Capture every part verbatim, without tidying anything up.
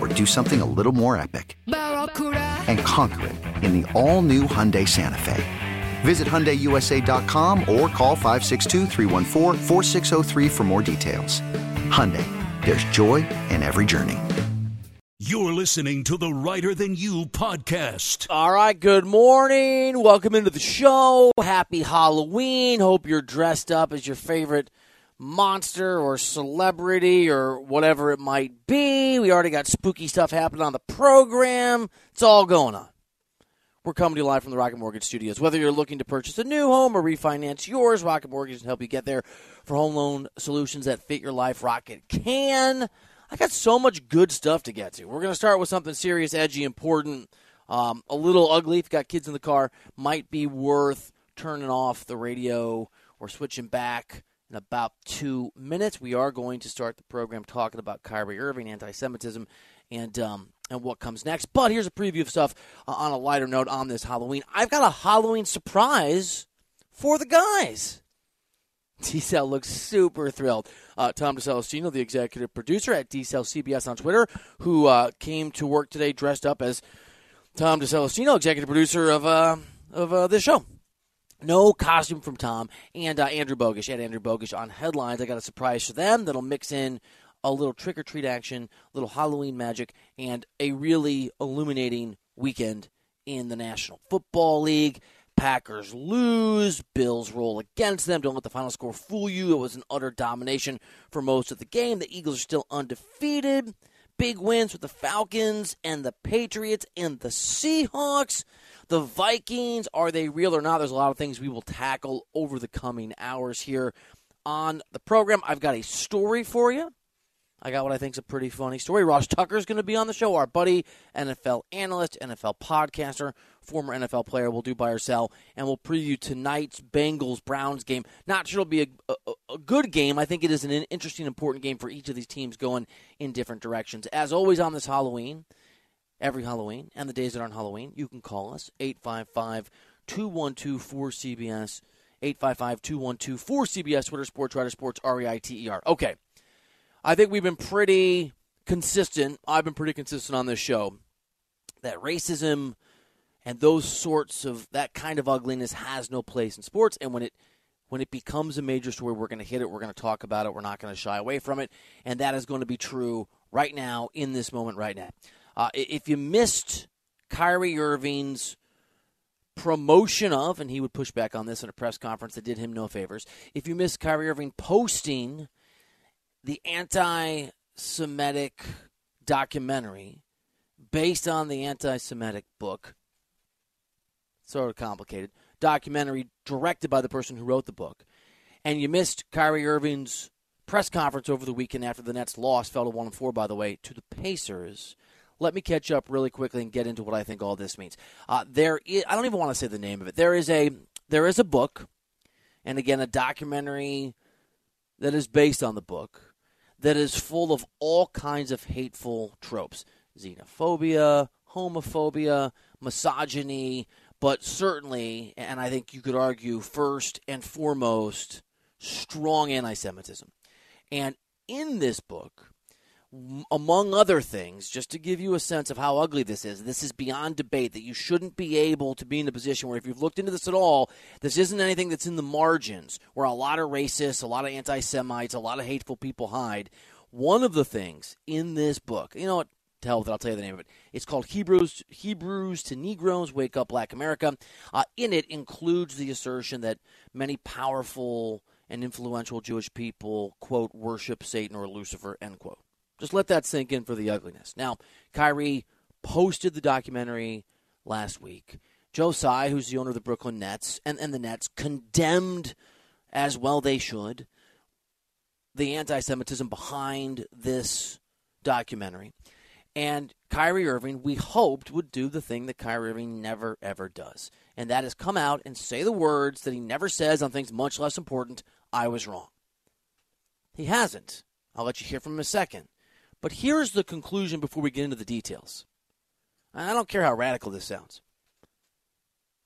or do something a little more epic and conquer it in the all-new Hyundai Santa Fe. Visit Hyundai U S A dot com or call five six two, three one four, four six zero three for more details. Hyundai, there's joy in every journey. You're listening to the Writer Than You podcast. All right, good morning. Welcome into the show. Happy Halloween. Hope you're dressed up as your favorite monster or celebrity or whatever it might be. We already got spooky stuff happening on the program. It's all going on. We're coming to you live from the Rocket Mortgage Studios. Whether you're looking to purchase a new home or refinance yours, Rocket Mortgage can help you get there. For home loan solutions that fit your life, Rocket can. I got so much good stuff to get to. We're going to start with something serious, edgy, important, um, a little ugly. If you've got kids in the car, might be worth turning off the radio or switching back. In about two minutes, we are going to start the program talking about Kyrie Irving, anti-Semitism, and um, and what comes next. But here's a preview of stuff uh, on a lighter note on this Halloween. I've got a Halloween surprise for the guys. D-Cell looks super thrilled. Uh, Tom DeCelestino, the executive producer at D-Cell C B S on Twitter, who uh, came to work today dressed up as Tom DeCelestino, executive producer of uh, of uh, this show. No costume from Tom, and uh, Andrew Bogish, and Andrew Bogish on headlines. I got a surprise for them that'll mix in a little trick-or-treat action, a little Halloween magic, and a really illuminating weekend in the National Football League. Packers lose, Bills roll against them. Don't let the final score fool you. It was an utter domination for most of the game. The Eagles are still undefeated. Big wins with the Falcons and the Patriots and the Seahawks. The Vikings, are they real or not? There's a lot of things we will tackle over the coming hours here on the program. I've got a story for you. I got what I think is a pretty funny story. Ross Tucker is going to be on the show. Our buddy, N F L analyst, N F L podcaster, former N F L player, will do buy or sell. And we'll preview tonight's Bengals-Browns game. Not sure it'll be a, a, a good game. I think it is an interesting, important game for each of these teams going in different directions. As always on this Halloween, every Halloween, and the days that aren't Halloween, you can call us, eight five five, two one two, four C B S, eight five five, two one two, four C B S, Twitter, Sports Writer, Sports, R E I T E R. Okay. I think we've been pretty consistent. I've been pretty consistent on this show that racism and those sorts of that kind of ugliness has no place in sports. And when it when it becomes a major story, we're going to hit it. We're going to talk about it. We're not going to shy away from it. And that is going to be true right now, in this moment, right now. Uh, if you missed Kyrie Irving's promotion of, and he would push back on this in a press conference that did him no favors, if you missed Kyrie Irving posting the anti-Semitic documentary based on the anti-Semitic book, sort of complicated, documentary directed by the person who wrote the book, and you missed Kyrie Irving's press conference over the weekend after the Nets lost, fell to one and four, by the way, to the Pacers, let me catch up really quickly and get into what I think all this means. Uh, there is, I don't even want to say the name of it. There is a there is a book, and again, a documentary that is based on the book, that is full of all kinds of hateful tropes. Xenophobia, homophobia, misogyny, but certainly, and I think you could argue first and foremost, strong anti-Semitism. And in this book, among other things, just to give you a sense of how ugly this is, this is beyond debate, that you shouldn't be able to be in the position where, if you've looked into this at all, this isn't anything that's in the margins, where a lot of racists, a lot of anti-Semites, a lot of hateful people hide. One of the things in this book, you know what? Tell that I'll tell you the name of it. It's called Hebrews Hebrews to Negroes, Wake Up Black America. Uh, in it includes the assertion that many powerful and influential Jewish people, quote, worship Satan or Lucifer, end quote. Just let that sink in for the ugliness. Now, Kyrie posted the documentary last week. Joe Tsai, who's the owner of the Brooklyn Nets, and, and the Nets condemned, as well they should, the anti-Semitism behind this documentary. And Kyrie Irving, we hoped, would do the thing that Kyrie Irving never, ever does. And that is come out and say the words that he never says on things much less important: I was wrong. He hasn't. I'll let you hear from him in a second. But here's the conclusion before we get into the details. I don't care how radical this sounds.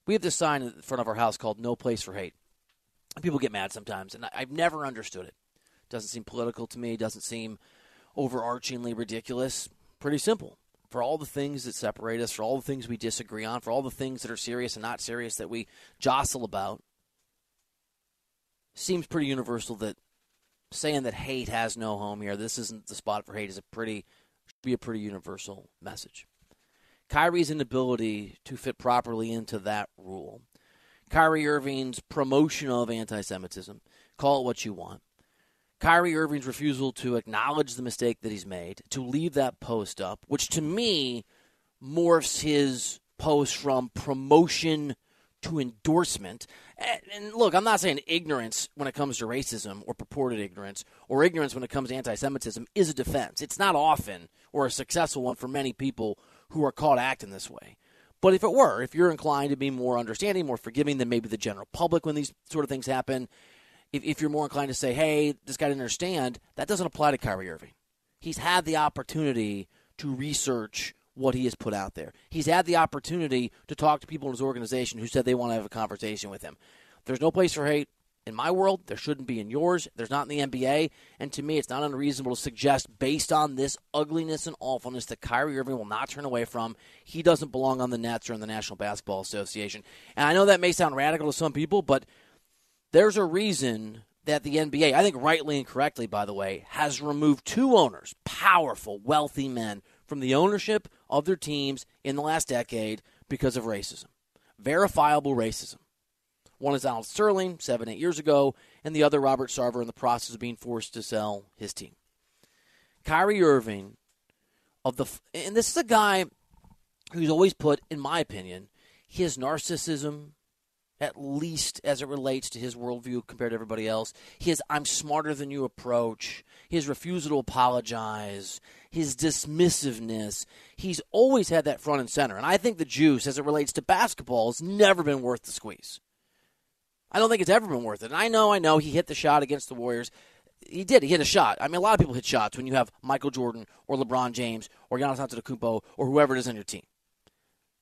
We have this sign in front of our house called No Place for Hate. People get mad sometimes, and I've never understood it. Doesn't seem political to me. Doesn't seem overarchingly ridiculous. Pretty simple. For all the things that separate us, for all the things we disagree on, for all the things that are serious and not serious that we jostle about, seems pretty universal that saying that hate has no home here, this isn't the spot for hate, is a pretty should be a pretty universal message. Kyrie's inability to fit properly into that rule, Kyrie Irving's promotion of anti-Semitism, call it what you want, Kyrie Irving's refusal to acknowledge the mistake that he's made, to leave that post up, which to me morphs his post from promotion to endorsement. And look, I'm not saying ignorance when it comes to racism or purported ignorance or ignorance when it comes to anti-Semitism is a defense. It's not often or a successful one for many people who are caught acting this way. But if it were, if you're inclined to be more understanding, more forgiving than maybe the general public when these sort of things happen, if you're more inclined to say, hey, this guy didn't understand, that doesn't apply to Kyrie Irving. He's had the opportunity to research what he has put out there. He's had the opportunity to talk to people in his organization who said they want to have a conversation with him. There's no place for hate in my world. There shouldn't be in yours. There's not in the N B A. And to me, it's not unreasonable to suggest, based on this ugliness and awfulness, that Kyrie Irving will not turn away from. He doesn't belong on the Nets or in the National Basketball Association. And I know that may sound radical to some people, but there's a reason that the N B A, I think rightly and correctly, by the way, has removed two owners, powerful, wealthy men, from the ownership of their teams in the last decade because of racism, verifiable racism. One is Donald Sterling, seven, eight years ago, and the other, Robert Sarver, in the process of being forced to sell his team. Kyrie Irving, of the, and this is a guy who's always put, in my opinion, his narcissism, at least as it relates to his worldview compared to everybody else, his I'm smarter than you approach, his refusal to apologize, his dismissiveness, he's always had that front and center. And I think the juice, as it relates to basketball, has never been worth the squeeze. I don't think it's ever been worth it. And I know, I know, he hit the shot against the Warriors. He did. He hit a shot. I mean, a lot of people hit shots when you have Michael Jordan or LeBron James or Giannis Antetokounmpo or whoever it is on your team.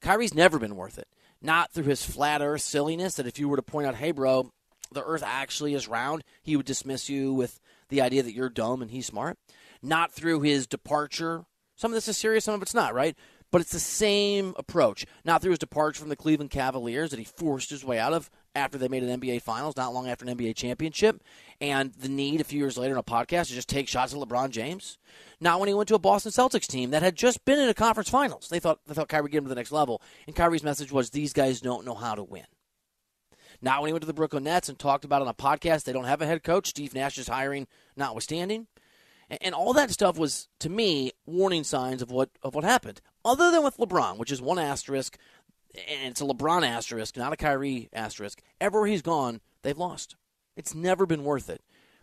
Kyrie's never been worth it. Not through his flat earth silliness that if you were to point out, hey, bro, the earth actually is round, he would dismiss you with the idea that you're dumb and he's smart. Not through his departure. Some of this is serious, some of it's not, right? But it's the same approach. Not through his departure from the Cleveland Cavaliers that he forced his way out of after they made an N B A Finals, not long after an N B A championship, and the need a few years later in a podcast to just take shots at LeBron James. Not when he went to a Boston Celtics team that had just been in a conference finals. They thought they thought Kyrie would get him to the next level, and Kyrie's message was, these guys don't know how to win. Not when he went to the Brooklyn Nets and talked about on a podcast they don't have a head coach, Steve Nash's hiring notwithstanding. And, and all that stuff was, to me, warning signs of what of what happened. Other than with LeBron, which is one asterisk, and it's a LeBron asterisk, not a Kyrie asterisk, everywhere he's gone, they've lost. It's never been worth it.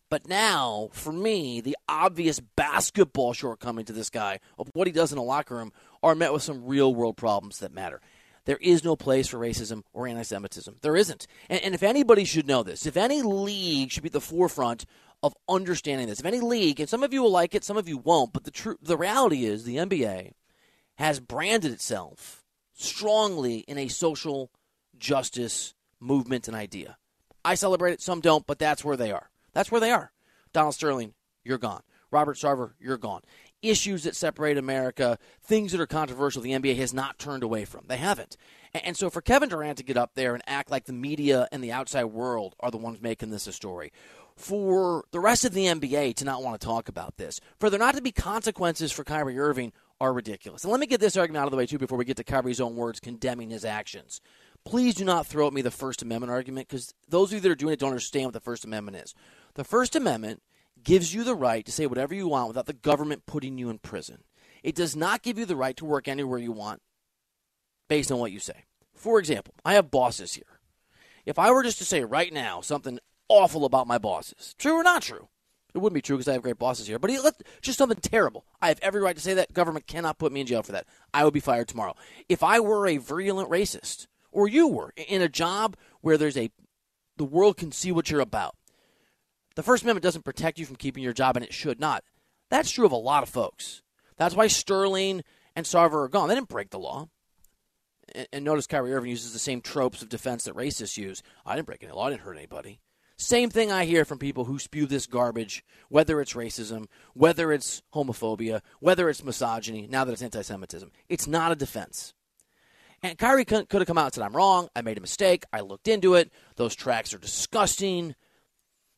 But now, for me, the obvious basketball shortcoming to this guy of what he does in a locker room are met with some real-world problems that matter. There is no place for racism or anti-Semitism. There isn't. And, and if anybody should know this, if any league should be at the forefront of understanding this, if any league, and some of you will like it, some of you won't, but the tr- the reality is the N B A has branded itself strongly in a social justice movement and idea. I celebrate it, some don't, but that's where they are. That's where they are. Donald Sterling, you're gone. Robert Sarver, you're gone. issues that separate America, things that are controversial the N B A has not turned away from. They haven't. And so for Kevin Durant to get up there and act like the media and the outside world are the ones making this a story, for the rest of the N B A to not want to talk about this, for there not to be consequences for Kyrie Irving are ridiculous. And let me get this argument out of the way, too, before we get to Kyrie's own words condemning his actions. Please do not throw at me the First Amendment argument, because those of you that are doing it don't understand what the First Amendment is. The First Amendment gives you the right to say whatever you want without the government putting you in prison. It does not give you the right to work anywhere you want based on what you say. For example, I have bosses here. If I were just to say right now something awful about my bosses, true or not true, it wouldn't be true because I have great bosses here, but just something terrible. I have every right to say that. Government cannot put me in jail for that. I would be fired tomorrow. If I were a virulent racist, or you were, in a job where there's a the world can see what you're about, the First Amendment doesn't protect you from keeping your job, and it should not. That's true of a lot of folks. That's why Sterling and Sarver are gone. They didn't break the law. And, and notice Kyrie Irving uses the same tropes of defense that racists use. I didn't break any law. I didn't hurt anybody. Same thing I hear from people who spew this garbage, whether it's racism, whether it's homophobia, whether it's misogyny, now that it's anti-Semitism. It's not a defense. And Kyrie could have come out and said, I'm wrong, I made a mistake, I looked into it, those tracks are disgusting.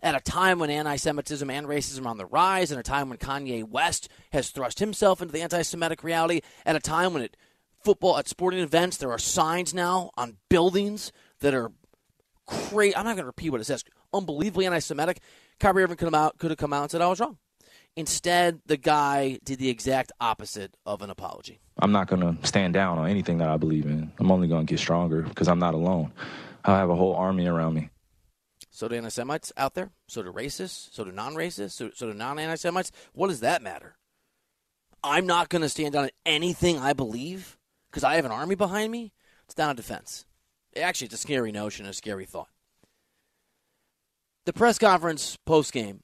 At a time when anti-Semitism and racism are on the rise, at a time when Kanye West has thrust himself into the anti-Semitic reality, at a time when at football, at sporting events, there are signs now on buildings that are crazy. I'm not going to repeat what it says. Unbelievably anti-Semitic. Kyrie Irving could have come out, could have come out and said, I was wrong. Instead, the guy did the exact opposite of an apology. I'm not going to stand down on anything that I believe in. I'm only going to get stronger because I'm not alone. I have a whole army around me. So do anti-Semites out there. So do racists. So do non-racists. So, so do non-anti-Semites. What does that matter? I'm not going to stand down on anything I believe because I have an army behind me. It's down to defense. Actually, it's a scary notion, a scary thought. The press conference post-game,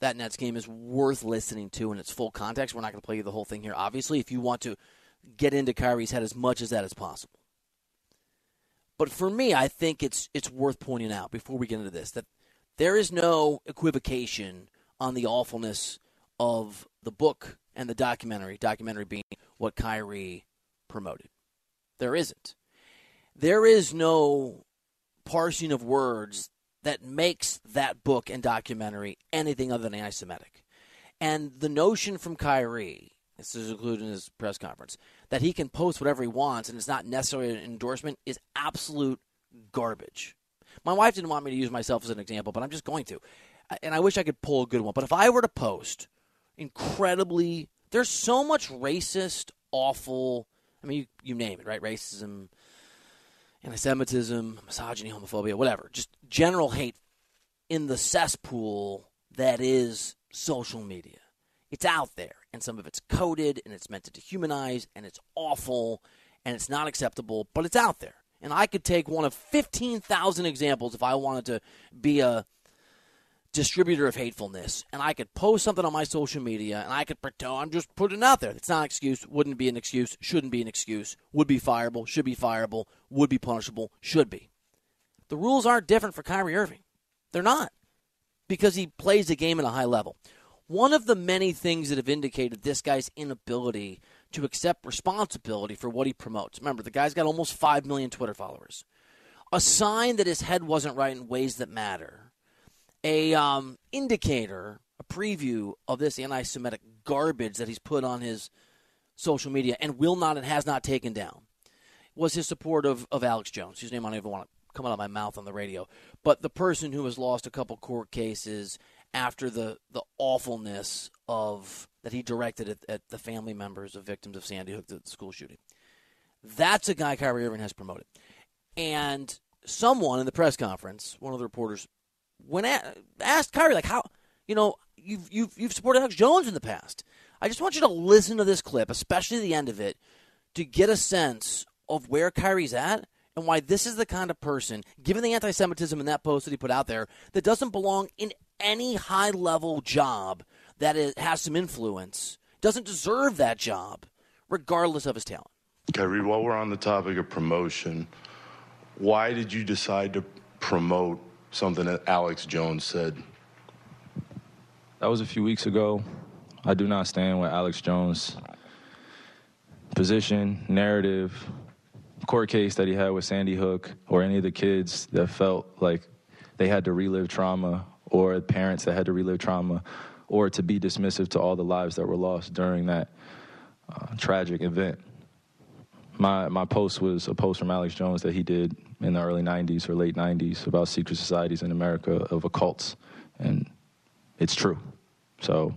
that Nets game, is worth listening to in its full context. We're not going to play you the whole thing here, obviously, if you want to get into Kyrie's head as much as that is possible. But for me, I think it's it's worth pointing out before we get into this that there is no equivocation on the awfulness of the book and the documentary, documentary being what Kyrie promoted. There isn't. There is no parsing of words that makes that book and documentary anything other than anti-Semitic. And the notion from Kyrie, this is included in his press conference, that he can post whatever he wants and it's not necessarily an endorsement is absolute garbage. My wife didn't want me to use myself as an example, but I'm just going to. And I wish I could pull a good one. But if I were to post incredibly, there's so much racist, awful, I mean, you, you name it, right? Racism, anti-Semitism, misogyny, homophobia, whatever. Just general hate in the cesspool that is social media. It's out there, and some of it's coded, and it's meant to dehumanize, and it's awful, and it's not acceptable, but it's out there. And I could take one of fifteen thousand examples if I wanted to be a distributor of hatefulness, and I could post something on my social media, and I could pretend I'm just putting it out there. It's not an excuse, wouldn't be an excuse, shouldn't be an excuse, would be fireable, should be fireable, would be punishable, should be. The rules aren't different for Kyrie Irving. They're not, because he plays the game at a high level. One of the many things that have indicated this guy's inability to accept responsibility for what he promotes. Remember, the guy's got almost five million Twitter followers. A sign that his head wasn't right in ways that matter. A um, indicator, a preview of this anti-Semitic garbage that he's put on his social media and will not and has not taken down was his support of, of Alex Jones, whose name I don't even want to come out of my mouth on the radio, but the person who has lost a couple court cases after the, the awfulness of that he directed at, at the family members of victims of Sandy Hook, the school shooting. That's a guy Kyrie Irving has promoted. And someone in the press conference, one of the reporters, when a- asked Kyrie, like, how, you know, you've, you've, you've supported Alex Jones in the past. I just want you to listen to this clip, especially the end of it, to get a sense of where Kyrie's at and why this is the kind of person, given the anti-Semitism in that post that he put out there, that doesn't belong in any high-level job that is, has some influence, doesn't deserve that job, regardless of his talent. Kyrie, while we're on the topic of promotion, why did you decide to promote something that Alex Jones said? That was a few weeks ago. I do not stand with Alex Jones' position, narrative, court case that he had with Sandy Hook, or any of the kids that felt like they had to relive trauma, or parents that had to relive trauma, or to be dismissive to all the lives that were lost during that uh, tragic event. My my post was a post from Alex Jones that he did in the early nineties or late nineties about secret societies in America of occults, and it's true. So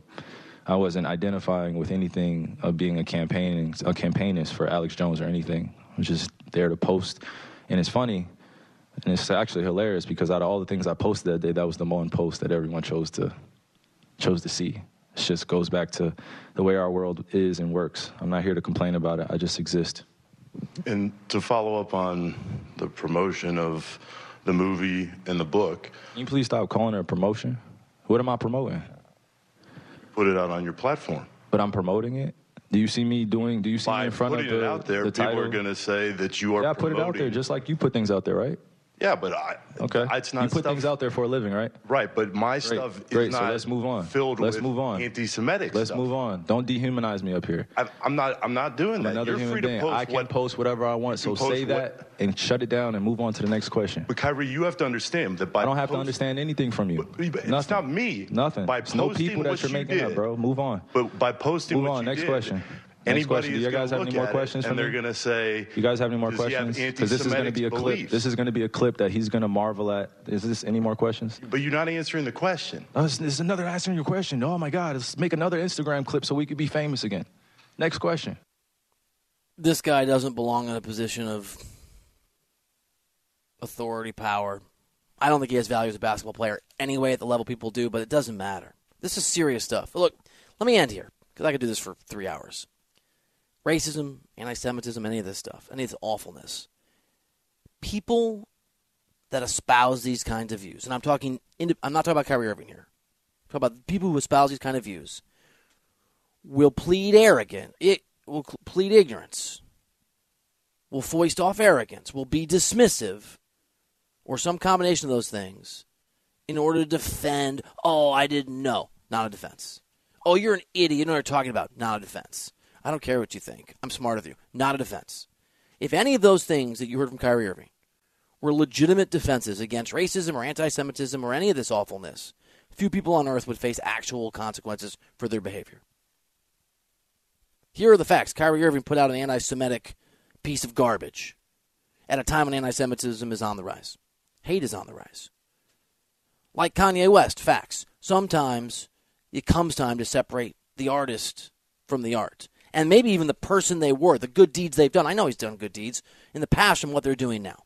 I wasn't identifying with anything of being a campaigning a campaignist for Alex Jones or anything. I was just there to post, and it's funny, and it's actually hilarious because out of all the things I posted that day, that was the one post that everyone chose to chose to see. It just goes back to the way our world is and works. I'm not here to complain about it. I just exist. And to follow up on the promotion of the movie and the book. Can you please stop calling it a promotion? What am I promoting? Put it out on your platform. But I'm promoting it? Do you see me doing, do you see By me in front of the, it out there, the people title? Are going to say that you are yeah, promoting. Yeah, I put it out there just like you put things out there, right? Yeah, but I, okay. I, it's not You put stuff, things out there for a living, right? Right, but my Great. stuff is Great. not so let's move on. filled let's with move on. anti-Semitic let's stuff. Let's move on. Don't dehumanize me up here. I, I'm not I'm not doing I'm that. Another You're human free being. to post. I can what, post whatever I want, so say that what, and shut it down and move on to the next question. But, Kyrie, you have to understand that by I don't have post, to understand anything from you. But, but it's Nothing. not me. Nothing. By it's no people that you're you making did, up, bro. Move on. But by posting move what on. you Next did, question. Next Anybody question. Do you guys have any more questions? It, and they're going to say, "You guys have any more questions?" Because this is going to be a clip. This is going to be a clip that he's going to marvel at. Is this any more questions? But you're not answering the question. Oh, this is another answering your question. Oh my God! Let's make another Instagram clip so we could be famous again. Next question. This guy doesn't belong in a position of authority, power. I don't think he has value as a basketball player anyway at the level people do. But it doesn't matter. This is serious stuff. But look, let me end here because I could do this for three hours. Racism, anti-Semitism, any of this stuff, any of this awfulness. People that espouse these kinds of views, and I'm talking, I'm not talking about Kyrie Irving here. I'm talking about people who espouse these kind of views will plead arrogant, it will plead ignorance, will foist off arrogance, will be dismissive, or some combination of those things in order to defend, oh, I didn't know. Not a defense. Oh, you're an idiot. You know what you're talking about. Not a defense. I don't care what you think. I'm smarter than you. Not a defense. If any of those things that you heard from Kyrie Irving were legitimate defenses against racism or anti-Semitism or any of this awfulness, few people on earth would face actual consequences for their behavior. Here are the facts. Kyrie Irving put out an anti-Semitic piece of garbage at a time when anti-Semitism is on the rise. Hate is on the rise. Like Kanye West, facts. Sometimes it comes time to separate the artist from the art. And maybe even the person they were, the good deeds they've done. I know he's done good deeds in the past and what they're doing now.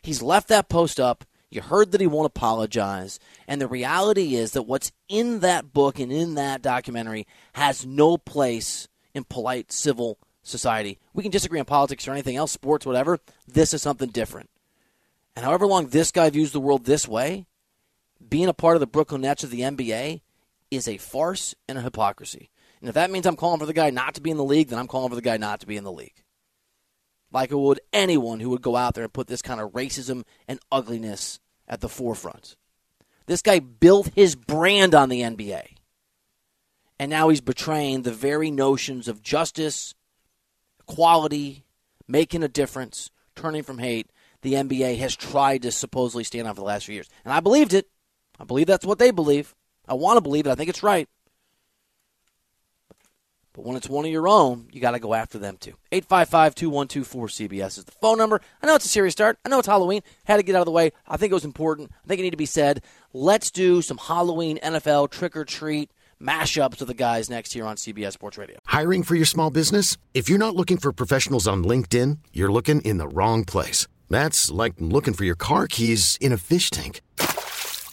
He's left that post up. You heard that he won't apologize. And the reality is that what's in that book and in that documentary has no place in polite, civil society. We can disagree on politics or anything else, sports, whatever. This is something different. And however long this guy views the world this way, being a part of the Brooklyn Nets of the N B A is a farce and a hypocrisy. And if that means I'm calling for the guy not to be in the league, then I'm calling for the guy not to be in the league. Like I would anyone who would go out there and put this kind of racism and ugliness at the forefront. This guy built his brand on the N B A. And now he's betraying the very notions of justice, equality, making a difference, turning from hate. The N B A has tried to supposedly stand on for the last few years. And I believed it. I believe that's what they believe. I want to believe it. I think it's right. But when it's one of your own, you got to go after them, too. eight five five, two one two four, C B S is the phone number. I know it's a serious start. I know it's Halloween. Had to get out of the way. I think it was important. I think it needed to be said. Let's do some Halloween N F L trick-or-treat mashups with the guys next here on C B S Sports Radio. Hiring for your small business? If you're not looking for professionals on LinkedIn, you're looking in the wrong place. That's like looking for your car keys in a fish tank.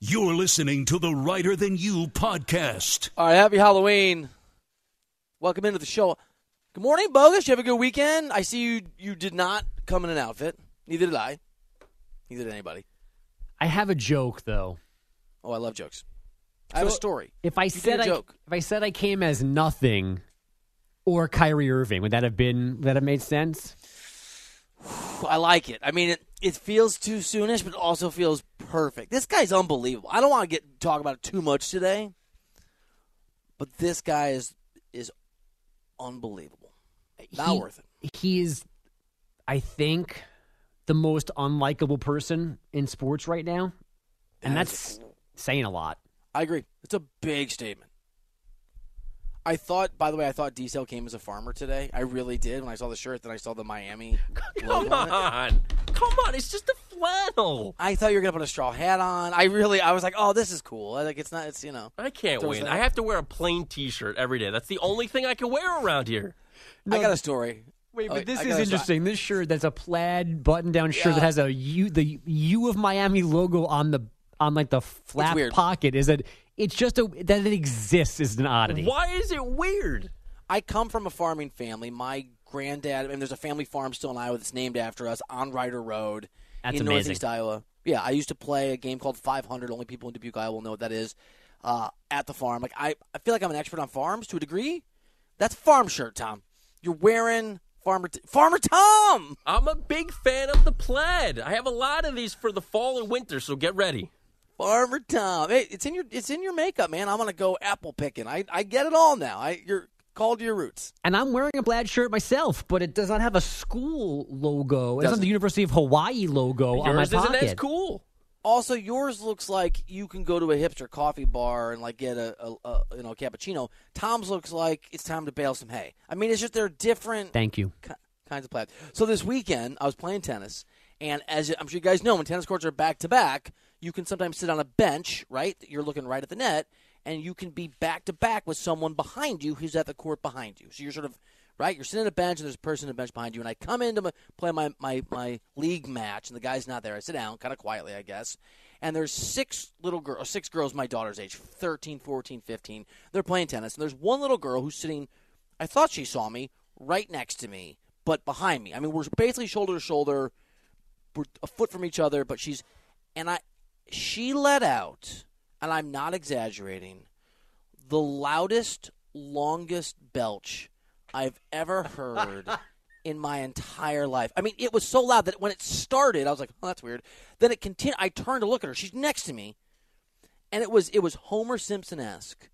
You're listening to the Writer Than You podcast. All right, happy Halloween. Welcome into the show. Good morning, Bogus. You have a good weekend? I see you you did not come in an outfit. Neither did I. Neither did anybody. I have a joke, though. Oh, I love jokes. I have a story. If I said I if I said I came as nothing or Kyrie Irving, would that have been would that have made sense? I like it. I mean, it, it feels too soonish, but it also feels perfect. This guy's unbelievable. I don't want to get talk about it too much today, but this guy is is unbelievable. Not he, worth it. He is, I think, the most unlikable person in sports right now, and that that's is, saying a lot. I agree. It's a big statement. I thought, by the way, I thought D-Cell came as a farmer today. I really did. When I saw the shirt, then I saw the Miami logo on. Come on. Come on. It's just a flannel. I thought you were going to put a straw hat on. I really, I was like, oh, this is cool. Like, it's not, it's, you know. I can't win. I have to wear a plain T-shirt every day. That's the only thing I can wear around here. No, I got a story. Wait, but oh, wait, this is interesting. This shirt that's a plaid button-down shirt yeah. that has a U, the U of Miami logo on the on like the flap pocket is that it's just a that it exists is an oddity. Why is it weird? I come from a farming family. My granddad, and there's a family farm still in Iowa that's named after us on Ryder Road That's in amazing. Northeast Iowa. Yeah, I used to play a game called five hundred. Only people in Dubuque, Iowa will know what that is. Uh, at the farm, like I, I feel like I'm an expert on farms to a degree. That's a farm shirt, Tom. You're wearing. Farmer T- Farmer Tom! I'm a big fan of the plaid. I have a lot of these for the fall and winter, so get ready. Farmer Tom. Hey, it's in your it's in your makeup, man. I want to go apple picking. I, I get it all now. I you're called to your roots. And I'm wearing a plaid shirt myself, but it does not have a school logo. It doesn't, doesn't have the University of Hawaii logo yours on my pocket. Isn't that cool? Also, yours looks like you can go to a hipster coffee bar and like get a, a, a you know a cappuccino. Tom's looks like it's time to bale some hay. I mean, it's just they're different. Thank you. Ki- kinds of plaids. So this weekend, I was playing tennis, and as I'm sure you guys know, when tennis courts are back to back, you can sometimes sit on a bench, right? You're looking right at the net, and you can be back to back with someone behind you who's at the court behind you. So you're sort of right. You're sitting at a bench, and there's a person at a bench behind you. And I come in to my, play my, my, my league match, and the guy's not there. I sit down, kind of quietly, I guess. And there's six little girls, six girls my daughter's age, thirteen, fourteen, fifteen. They're playing tennis, and there's one little girl who's sitting. I thought she saw me right next to me, but behind me. I mean, we're basically shoulder to shoulder, we're a foot from each other. But she's, and I, she let out, and I'm not exaggerating, the loudest, longest belch I've ever heard in my entire life. I mean, it was so loud that when it started, I was like, oh, that's weird. Then it continued. I turned to look at her. She's next to me. And it was it was Homer Simpson-esque.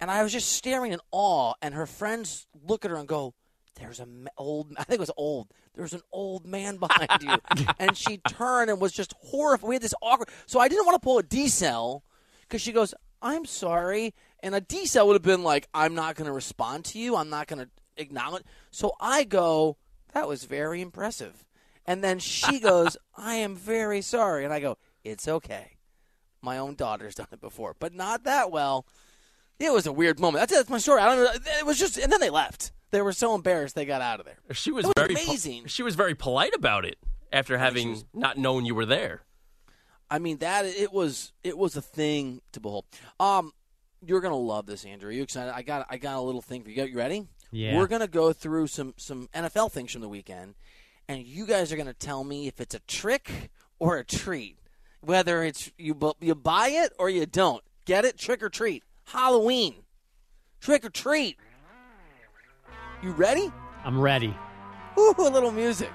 And I was just staring in awe, and her friends look at her and go, there's an old, I think it was old, there's an old man behind you. And she turned and was just horrified. We had this awkward, so I didn't want to pull a D-cell because she goes, I'm sorry. And a D-cell would have been like, I'm not going to respond to you. I'm not going to acknowledge. So I go, that was very impressive. And then she goes, I am very sorry. And I go, it's okay. My own daughter's done it before, but not that well. It was a weird moment. That's, that's my story. I don't know. It was just, and then they left. They were so embarrassed they got out of there. She was, was very amazing. Po- she was very polite about it after having was, not known you were there. I mean, that it was it was a thing to behold. Um, you're gonna love this, Andrew. Are you excited? I got I got a little thing for you. You ready? Yeah. We're going to go through some, some N F L things from the weekend, and you guys are going to tell me if it's a trick or a treat, whether it's you bu- you buy it or you don't. Get it? Trick or treat. Halloween. Trick or treat. You ready? I'm ready. Ooh, a little music.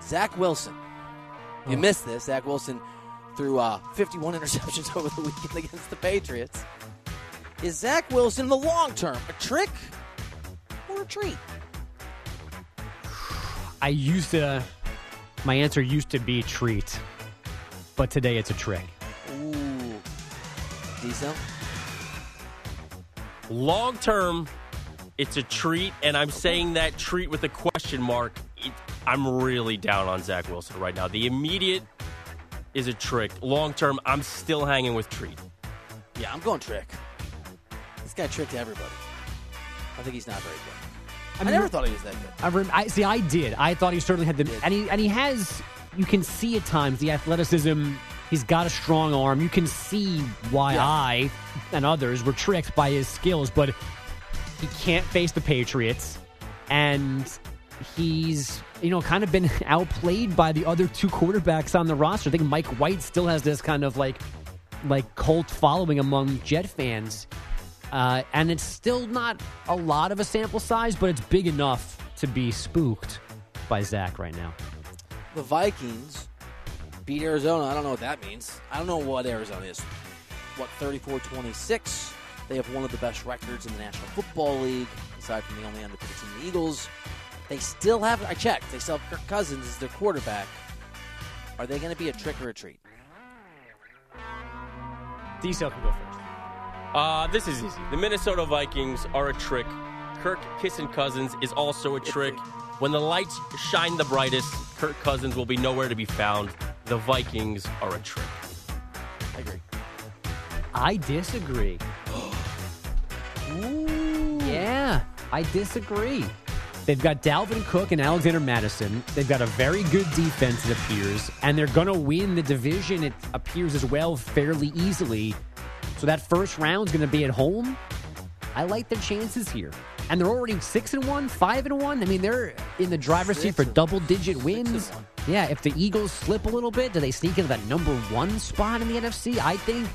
Zach Wilson. You oh. missed this. Zach Wilson threw uh, fifty-one interceptions over the weekend against the Patriots. Is Zach Wilson, in the long term, a trick or a treat? I used to, my answer used to be treat, but today it's a trick. Ooh. Diesel? Long term, it's a treat, and I'm saying that treat with a question mark. It, I'm really down on Zach Wilson right now. The immediate is a trick. Long term, I'm still hanging with treat. Yeah, I'm going trick. This guy tricked everybody. I think he's not very good. I, mean, I never thought he was that good. I, rem- I see. I did. I thought he certainly had the, he and he and he has. You can see at times the athleticism. He's got a strong arm. You can see why yeah. I and others were tricked by his skills, but he can't face the Patriots, and he's, you know, kind of been outplayed by the other two quarterbacks on the roster. I think Mike White still has this kind of like, like cult following among Jet fans. Uh, and it's still not a lot of a sample size, but it's big enough to be spooked by Zach right now. The Vikings beat Arizona. I don't know what that means. I don't know what Arizona is. What, thirty-four twenty-six? They have one of the best records in the National Football League, aside from the only undefeated team, the Eagles. They still have, I checked, they still have Kirk Cousins as their quarterback. Are they going to be a trick or a treat? D-Cell can go first. Uh, this is easy. The Minnesota Vikings are a trick. Kirk Kissin' Cousins is also a trick. When the lights shine the brightest, Kirk Cousins will be nowhere to be found. The Vikings are a trick. I agree. I disagree. Ooh. Yeah, I disagree. They've got Dalvin Cook and Alexander Madison. They've got a very good defense, it appears, and they're going to win the division, it appears as well, fairly easily. So that first round's going to be at home. I like their chances here. And they're already six and one, five and one. I mean, they're in the driver's six seat for double-digit wins. Yeah, if the Eagles slip a little bit, do they sneak into that number one spot in the N F C? I think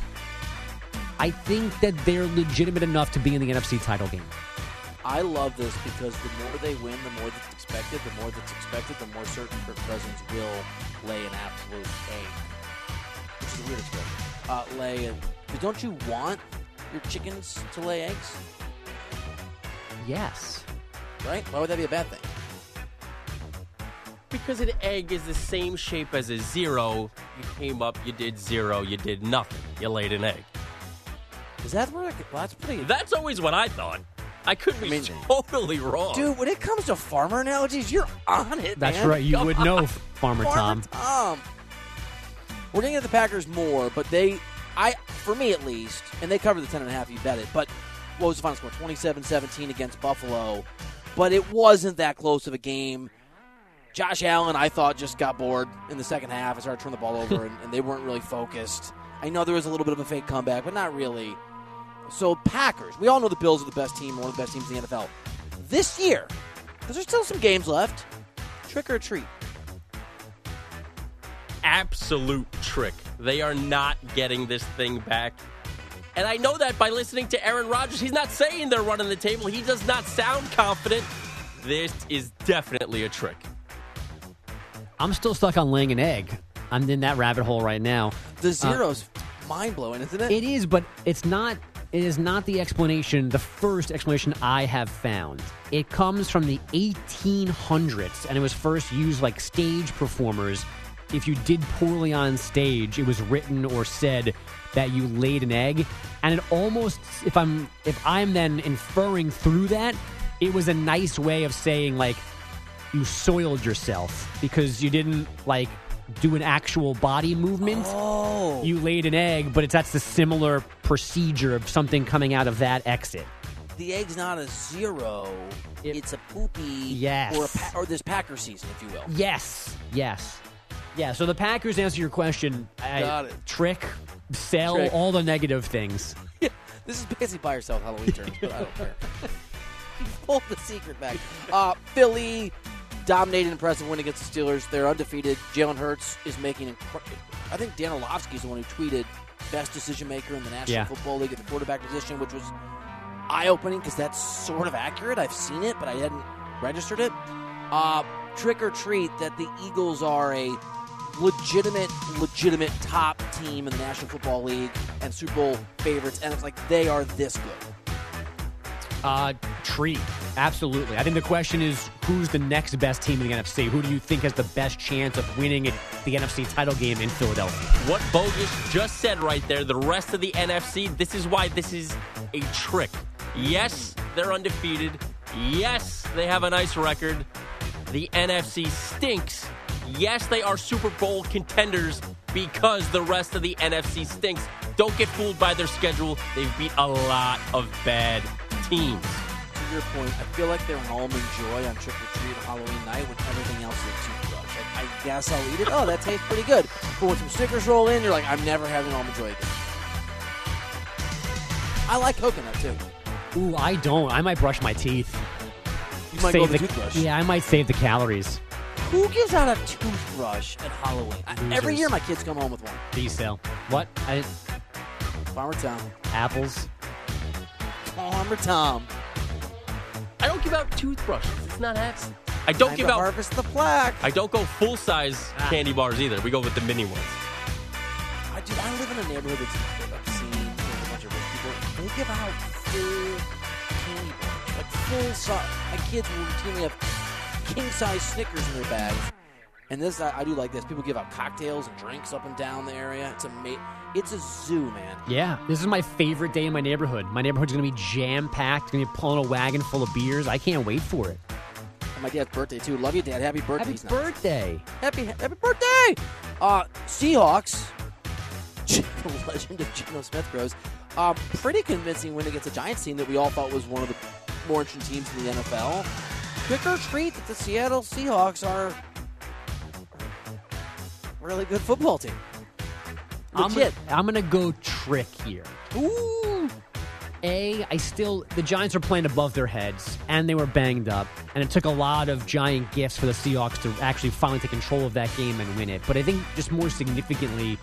I think that they're legitimate enough to be in the N F C title game. I love this because the more they win, the more that's expected. The more that's expected, the more certain Kirk Cousins will lay an absolute egg. Which is a weird expression. Uh, lay an But don't you want your chickens to lay eggs? Yes. Right? Why would that be a bad thing? Because an egg is the same shape as a zero. You came up, you did zero, you did nothing. You laid an egg. Is that where I could, well, that's pretty... That's always what I thought. I could be I mean, totally wrong. Dude, when it comes to farmer analogies, you're on it, That's man. right. You Come would on. know, Farmer, Farmer Tom. Tom. We're going to get the Packers more, but they... I, for me at least, and they covered the ten and a half, you bet it, but what was the final score? twenty-seven seventeen against Buffalo, but it wasn't that close of a game. Josh Allen, I thought, just got bored in the second half and started turning the ball over, and, and they weren't really focused. I know there was a little bit of a fake comeback, but not really. So Packers, we all know the Bills are the best team, one of the best teams in the N F L. This year, because there's still some games left, trick or treat? Absolute trick. They are not getting this thing back. And I know that by listening to Aaron Rodgers. He's not saying they're running the table. He does not sound confident. This is definitely a trick. I'm still stuck on laying an egg. I'm in that rabbit hole right now. The zero's uh, mind-blowing, isn't it? It is, but it's not. It is not the explanation, the first explanation I have found. It comes from the eighteen hundreds, and it was first used like stage performers. If you did poorly on stage, it was written or said that you laid an egg. And it almost, if I'm if I'm then inferring through that, it was a nice way of saying, like, you soiled yourself because you didn't, like, do an actual body movement. Oh. You laid an egg, but it's that's the similar procedure of something coming out of that exit. The egg's not a zero. It, it's a poopy. Yes. Or, a pa- or this Packer season, if you will. Yes, yes. Yeah, so the Packers, answer your question, Got I, it. trick, sell, trick. all the negative things. Yeah, this is basically buy or sell Halloween terms, but I don't care. You pulled the secret back. Uh, Philly dominated an impressive win against the Steelers. They're undefeated. Jalen Hurts is making incredible. I think Dan Orlovsky's the one who tweeted best decision maker in the National yeah. Football League at the quarterback position, which was eye-opening because that's sort of accurate. I've seen it, but I hadn't registered it. Uh, trick or treat that the Eagles are a legitimate, legitimate top team in the National Football League and Super Bowl favorites, and it's like they are this good. Uh, treat. Absolutely. I think the question is, who's the next best team in the N F C? Who do you think has the best chance of winning the N F C title game in Philadelphia? What Bogus just said right there, the rest of the N F C, this is why this is a trick. Yes, they're undefeated. Yes, they have a nice record. The N F C stinks. Yes, they are Super Bowl contenders because the rest of the N F C stinks. Don't get fooled by their schedule. They've beat a lot of bad teams. To your point, I feel like they're home and joy on trick or treat Halloween night when everything else is too gross. Like, I guess I'll eat it. Oh, that tastes pretty good. But when some stickers roll in, you're like, I'm never having almond joy again. I like coconut, too. Ooh, I don't. I might brush my teeth. You might save go with the toothbrush. Yeah, I might save the calories. Who gives out a toothbrush at Halloween? I, every year my kids come home with one. D-Sale. What? I, Farmer Tom. Apples. Farmer Tom. I don't give out toothbrushes. It's not happening. I don't Time give to out... harvest the plaque. I don't go full-size ah. candy bars either. We go with the mini ones. I, dude, I live in a neighborhood that's I've seen a bunch of rich people. They give out full candy bars. Like full-size. My kids will routinely have king-size Snickers in their bags. And this, I, I do like this. People give out cocktails and drinks up and down the area. It's a, it's a zoo, man. Yeah. This is my favorite day in my neighborhood. My neighborhood's going to be jam-packed. It's going to be pulling a wagon full of beers. I can't wait for it. And my dad's birthday, too. Love you, Dad. Happy birthday. Happy He's birthday. Nice. Happy, happy birthday. Uh, Seahawks. The legend of Geno Smith grows. Uh, pretty convincing win against a Giants team that we all thought was one of the more interesting teams in the N F L. Trick or treat that the Seattle Seahawks are a really good football team. Legit. I'm going to go trick here. Ooh. A, I still, the Giants are playing above their heads, and they were banged up, and it took a lot of giant gifts for the Seahawks to actually finally take control of that game and win it. But I think just more significantly,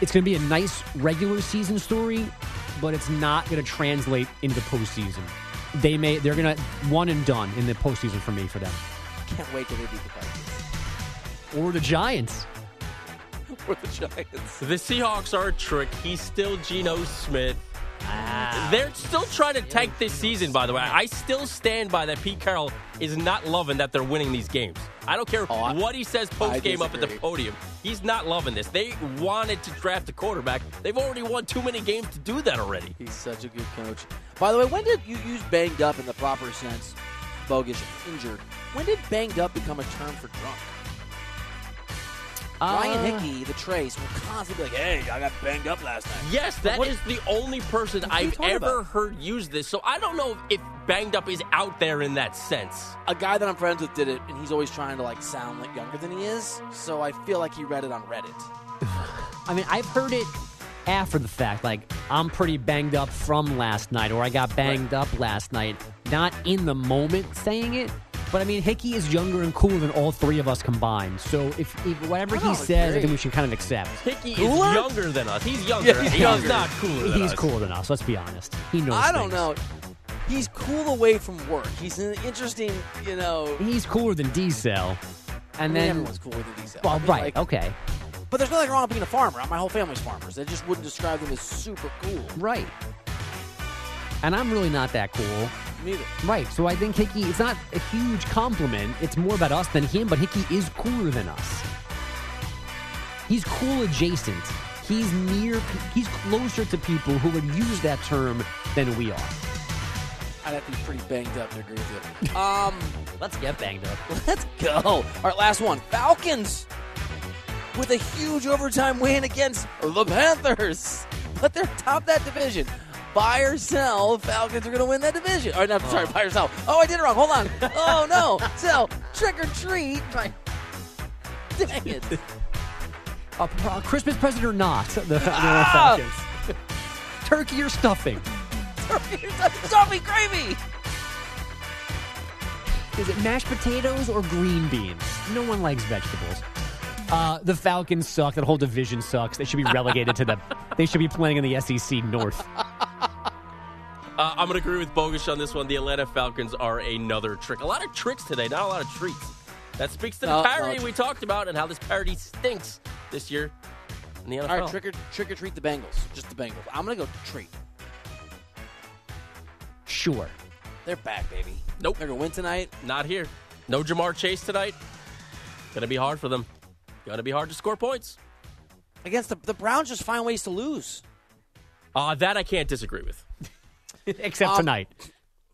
it's going to be a nice regular season story, but it's not going to translate into the postseason. They may, they're going to one and done in the postseason for me, for them. Can't wait till they beat the Vikings. Or the Giants. Or the Giants. The Seahawks are a trick. He's still Geno Smith. Ah, they're still trying to tank this season, by the way. I still stand by that Pete Carroll is not loving that they're winning these games. I don't care oh, what he says post-game up at the podium. He's not loving this. They wanted to draft a quarterback. They've already won too many games to do that already. He's such a good coach. By the way, when did you use banged up in the proper sense, bogus, injured? When did banged up become a term for drunk? Uh, Ryan Hickey, the Trace, will constantly be like, hey, I got banged up last night. Yes, that what, is the only person I've ever about? heard use this, so I don't know if banged up is out there in that sense. A guy that I'm friends with did it, and he's always trying to, like, sound like younger than he is, so I feel like he read it on Reddit. I mean, I've heard it after the fact, like, I'm pretty banged up from last night, or I got banged right. up last night. Not in the moment saying it. But, I mean, Hickey is younger and cooler than all three of us combined. So, if, if whatever he says, I think we should kind of accept. Hickey cooler? is younger than us. He's younger. Yeah, he's, he's younger. not cooler than he's us. He's cooler than us. Let's be honest. He knows I don't things. know. He's cool away from work. He's an interesting, you know. He's cooler than D-Cell. And I mean, then everyone's cooler than D-Cell. Well, I mean, right. Like, okay. But there's nothing wrong with being a farmer. My whole family's farmers. They just wouldn't describe them as super cool. Right. And I'm really not that cool. Neither. Right, so I think Hickey, it's not a huge compliment. It's more about us than him, but Hickey is cooler than us. He's cool adjacent. He's near, he's closer to people who would use that term than we are. I'd have to be pretty banged up to agree with you. Um, Let's get banged up. Let's go. All right, last one. Falcons with a huge overtime win against the Panthers. But they're top that division. Buy or sell, Falcons are going to win that division. Or, no, oh. sorry, buy or sell. Oh, I did it wrong. Hold on. Oh, no. Sell. Trick or treat. Dang it. A, a Christmas present or not, the ah! Falcons. Turkey or stuffing? Turkey or stuffing. Stuffing gravy. Is it mashed potatoes or green beans? No one likes vegetables. Uh, the Falcons suck. That whole division sucks. They should be relegated to the... They should be playing in the S E C North. Uh, I'm going to agree with Bogusch on this one. The Atlanta Falcons are another trick. A lot of tricks today, not a lot of treats. That speaks to the no, parody no. we talked about and how this parody stinks this year in the N F L. All right, trick or, trick or treat the Bengals. Just the Bengals. I'm going to go treat. Sure. They're back, baby. Nope. They're going to win tonight. Not here. No Jamar Chase tonight. Going to be hard for them. Going to be hard to score points. Against the, the Browns just find ways to lose. Uh, that I can't disagree with. Except um, tonight.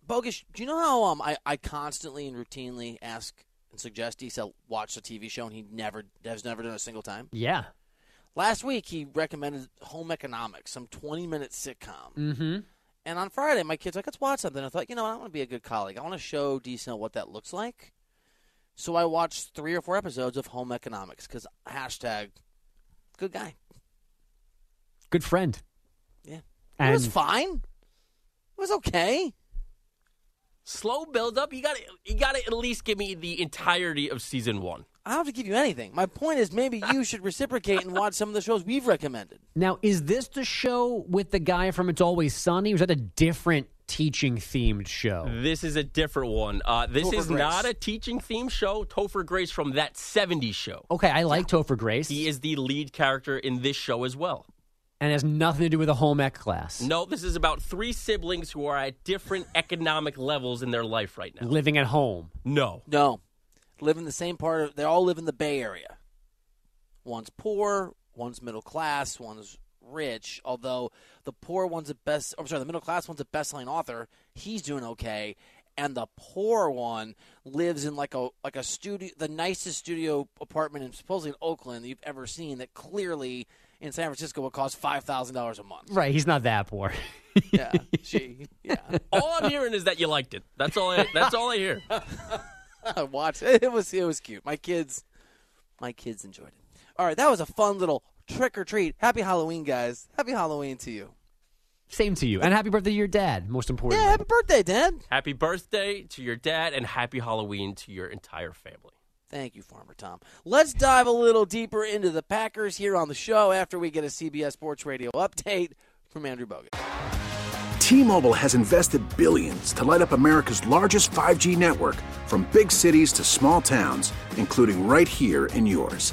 Bogusch, do you know how um, I, I constantly and routinely ask and suggest he said watch a T V show and he never has never done a single time? Yeah. Last week he recommended Home Economics, some twenty-minute sitcom. Mm-hmm. And on Friday my kids were like, let's watch something. I thought, you know what? I want to be a good colleague. I want to show D C N what that looks like. So I watched three or four episodes of Home Economics because hashtag good guy. Good friend. Yeah. And it was fine. It was okay. Slow build-up. You got you got to at least give me the entirety of season one. I don't have to give you anything. My point is maybe you should reciprocate and watch some of the shows we've recommended. Now, is this the show with the guy from It's Always Sunny? Or is that a different teaching-themed show? This is a different one. Uh, this Topher is Grace. Not a teaching-themed show. Topher Grace from That seventies Show. Okay, I like yeah. Topher Grace. He is the lead character in this show as well. And has nothing to do with a home ec class. No, this is about three siblings who are at different economic levels in their life right now. Living at home. No. No. Live in the same part of, they all live in the Bay Area. One's poor, one's middle class, one's rich, although the poor one's the best, I'm sorry, the middle class one's a best-selling author. He's doing okay. And the poor one lives in like a like a studio, the nicest studio apartment in supposedly in Oakland that you've ever seen that clearly in San Francisco would cost five thousand dollars a month. Right, he's not that poor. yeah, she, yeah. All I'm hearing is that you liked it. That's all I, that's all I hear. I watched it. It was, it was cute. My kids, my kids enjoyed it. All right, that was a fun little trick or treat. Happy Halloween, guys. Happy Halloween to you. Same to you. And happy birthday to your dad, most important. Yeah, happy birthday, Dad. Happy birthday to your dad, and happy Halloween to your entire family. Thank you, Farmer Tom. Let's dive a little deeper into the Packers here on the show after we get a C B S Sports Radio update from Andrew Bogusch. T-Mobile has invested billions to light up America's largest five G network from big cities to small towns, including right here in yours.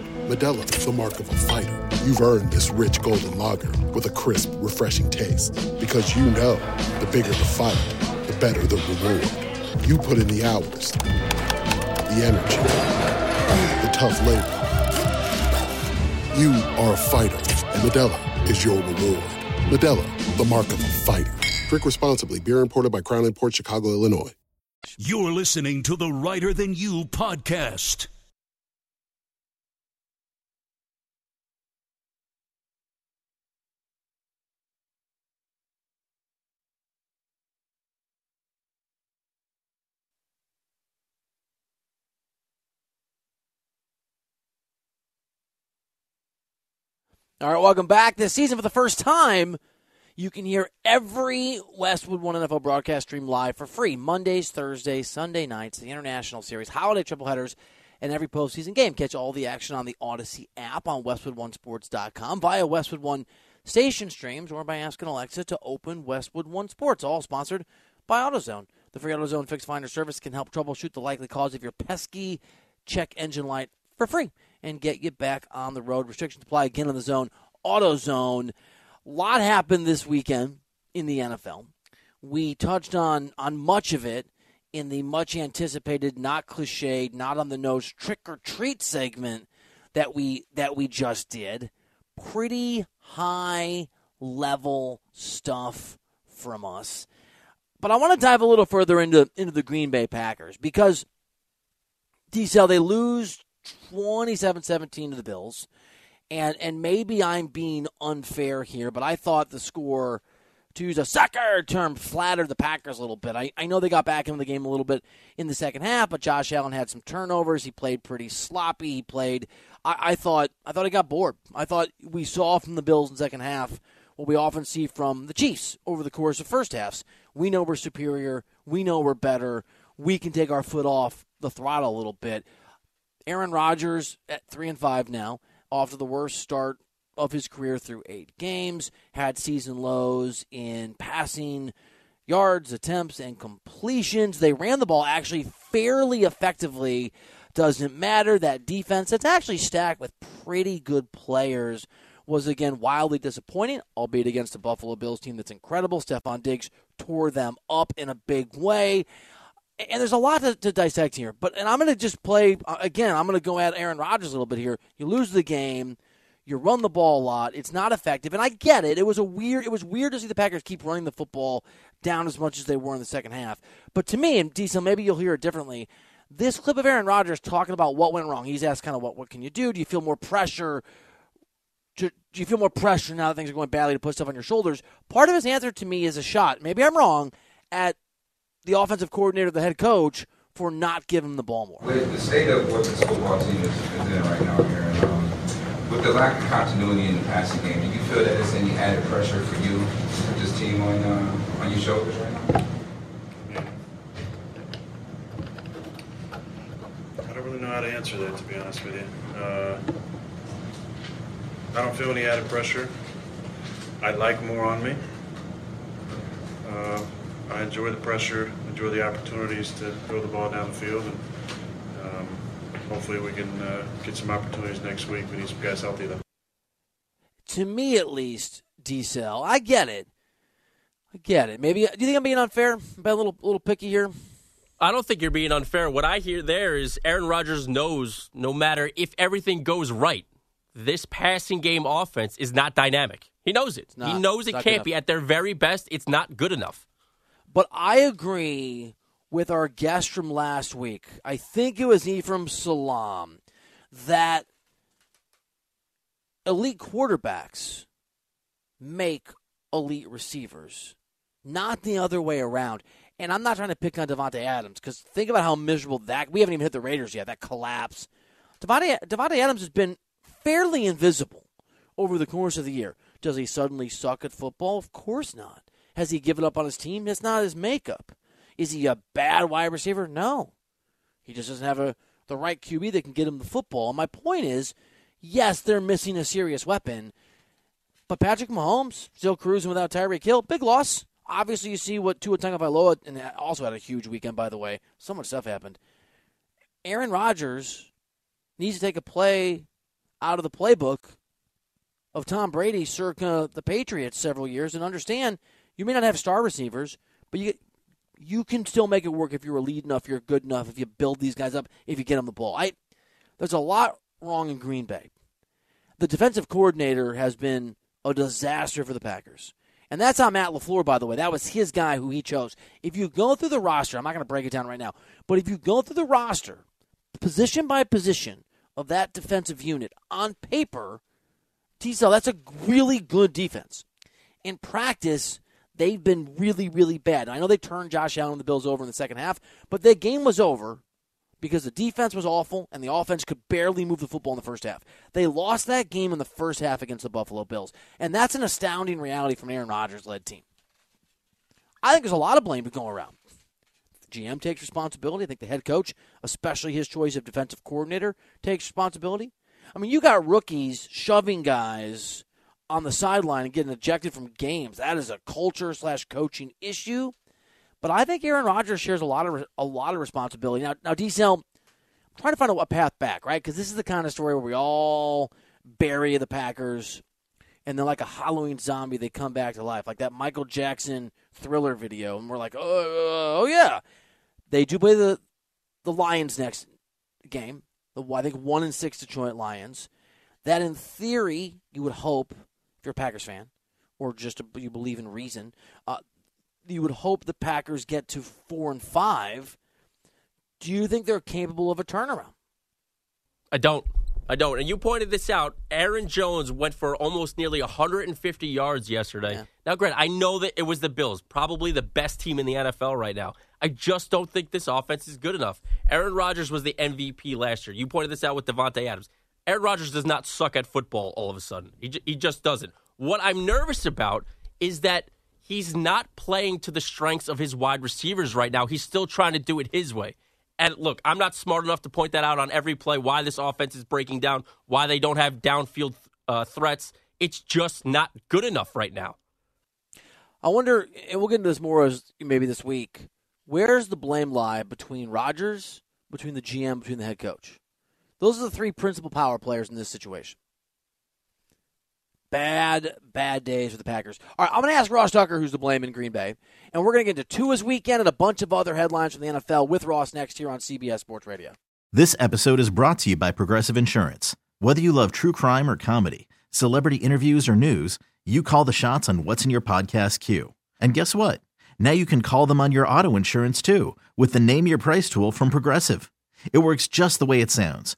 Medella, the mark of a fighter. You've earned this rich golden lager with a crisp, refreshing taste. Because you know, the bigger the fight, the better the reward. You put in the hours, the energy, the tough labor. You are a fighter, and Medella is your reward. Medella, the mark of a fighter. Drink responsibly. Beer imported by Crown Imports, Chicago, Illinois. You're listening to the Writer Than You podcast. All right, welcome back. This season, for the first time, you can hear every Westwood One N F L broadcast stream live for free. Mondays, Thursdays, Sunday nights, the International Series, holiday tripleheaders, and every postseason game. Catch all the action on the Odyssey app on Westwood One Sports dot com via Westwood One station streams or by asking Alexa to open Westwood One Sports, all sponsored by AutoZone. The free AutoZone Fix Finder service can help troubleshoot the likely cause of your pesky check engine light for free and get you back on the road. Restrictions apply. Again on the zone, AutoZone. A lot happened this weekend in the N F L. We touched on, on much of it in the much-anticipated, not cliche, not-on-the-nose trick-or-treat segment that we that we just did. Pretty high-level stuff from us. But I want to dive a little further into, into the Green Bay Packers because, D-Cell, they lose twenty-seven seventeen to the Bills, and and maybe I'm being unfair here, but I thought the score to use a soccer term, flattered the Packers a little bit. I, I know they got back into the game a little bit in the second half, but Josh Allen had some turnovers. He played pretty sloppy. He played, I, I thought, I thought he got bored. I thought we saw from the Bills in the second half what we often see from the Chiefs over the course of first halves. We know we're superior. We know we're better. We can take our foot off the throttle a little bit. Aaron Rodgers at three and five now, off to the worst start of his career through eight games, had season lows in passing yards, attempts, and completions. They ran the ball actually fairly effectively. Doesn't matter. That defense that's actually stacked with pretty good players was, again, wildly disappointing, albeit against a Buffalo Bills team that's incredible. Stephon Diggs tore them up in a big way. And there's a lot to, to dissect here. But and I'm going to just play, again, I'm going to go at Aaron Rodgers a little bit here. You lose the game. You run the ball a lot. It's not effective, and I get it. It was a weird. It was weird to see the Packers keep running the football down as much as they were in the second half. But to me, and Diesel, maybe you'll hear it differently, this clip of Aaron Rodgers talking about what went wrong. He's asked kind of what what can you do? Do you feel more pressure? Do, do you feel more pressure now that things are going badly to put stuff on your shoulders? Part of his answer to me is a shot. Maybe I'm wrong at the offensive coordinator, the head coach, for not giving him the ball more. The state of what this football team is, is in right now, Aaron. With the lack of continuity in the passing game, do you feel that it's any added pressure for you, for this team on uh, on your shoulders right now? I don't really know how to answer that, to be honest with you. Uh, I don't feel any added pressure. I'd like more on me. Uh, I enjoy the pressure, enjoy the opportunities to throw the ball down the field, and um, hopefully we can uh, get some opportunities next week. We need some guys healthy, though. To me, at least, D-Cell, I get it. I get it. Maybe. Do you think I'm being unfair? I'm being a little, little picky here. I don't think you're being unfair. What I hear there is Aaron Rodgers knows no matter if everything goes right, this passing game offense is not dynamic. He knows it. Not, he knows it can't be. At their very best, it's not good enough. But I agree with our guest from last week, I think it was Ephraim Salam, that elite quarterbacks make elite receivers, not the other way around. And I'm not trying to pick on Devontae Adams, because think about how miserable that – we haven't even hit the Raiders yet, that collapse. Devontae, Devontae Adams has been fairly invisible over the course of the year. Does he suddenly suck at football? Of course not. Has he given up on his team? That's not his makeup. Is he a bad wide receiver? No. He just doesn't have a the right Q B that can get him the football. And my point is, yes, they're missing a serious weapon, but Patrick Mahomes still cruising without Tyreek Hill. Big loss. Obviously, you see what Tua Tagovailoa, and also had a huge weekend, by the way. So much stuff happened. Aaron Rodgers needs to take a play out of the playbook of Tom Brady circa the Patriots several years and understand you may not have star receivers, but you get... You can still make it work if you're elite enough, you're good enough, if you build these guys up, if you get them the ball. I, there's a lot wrong in Green Bay. The defensive coordinator has been a disaster for the Packers. And that's on Matt LaFleur, by the way. That was his guy who he chose. If you go through the roster, I'm not going to break it down right now, but if you go through the roster, position by position of that defensive unit, on paper, T-Cell, that's a really good defense. In practice, they've been really, really bad. I know they turned Josh Allen and the Bills over in the second half, but the game was over because the defense was awful and the offense could barely move the football in the first half. They lost that game in the first half against the Buffalo Bills, and that's an astounding reality from an Aaron Rodgers-led team. I think there's a lot of blame to go around. The G M takes responsibility. I think the head coach, especially his choice of defensive coordinator, takes responsibility. I mean, you got rookies shoving guys on the sideline and getting ejected from games. That is a culture slash coaching issue. But I think Aaron Rodgers shares a lot of a lot of responsibility. Now, now D-Cell, I'm trying to find a path back, right? Because this is the kind of story where we all bury the Packers, and they're like a Halloween zombie. They come back to life, like that Michael Jackson Thriller video. And we're like, oh, oh yeah. They do play the, the Lions next game. The I think one and six Detroit Lions. That, in theory, you would hope, if you're a Packers fan, or just a, you believe in reason, uh, you would hope the Packers get to four and five. Do you think they're capable of a turnaround? I don't. I don't. And you pointed this out. Aaron Jones went for almost nearly one hundred fifty yards yesterday. Yeah. Now, granted, I know that it was the Bills, probably the best team in the N F L right now. I just don't think this offense is good enough. Aaron Rodgers was the M V P last year. You pointed this out with Devontae Adams. Aaron Rodgers does not suck at football all of a sudden. He, j- he just doesn't. What I'm nervous about is that he's not playing to the strengths of his wide receivers right now. He's still trying to do it his way. And look, I'm not smart enough to point that out on every play, why this offense is breaking down, why they don't have downfield uh, threats. It's just not good enough right now. I wonder, and we'll get into this more as maybe this week, where's the blame lie between Rodgers, between the G M, between the head coach? Those are the three principal power players in this situation. Bad, bad days for the Packers. All right, I'm going to ask Ross Tucker who's to blame in Green Bay, and we're going to get into Tua's weekend and a bunch of other headlines from the N F L with Ross next here on C B S Sports Radio. This episode is brought to you by Progressive Insurance. Whether you love true crime or comedy, celebrity interviews or news, you call the shots on what's in your podcast queue. And guess what? Now you can call them on your auto insurance too with the Name Your Price tool from Progressive. It works just the way it sounds.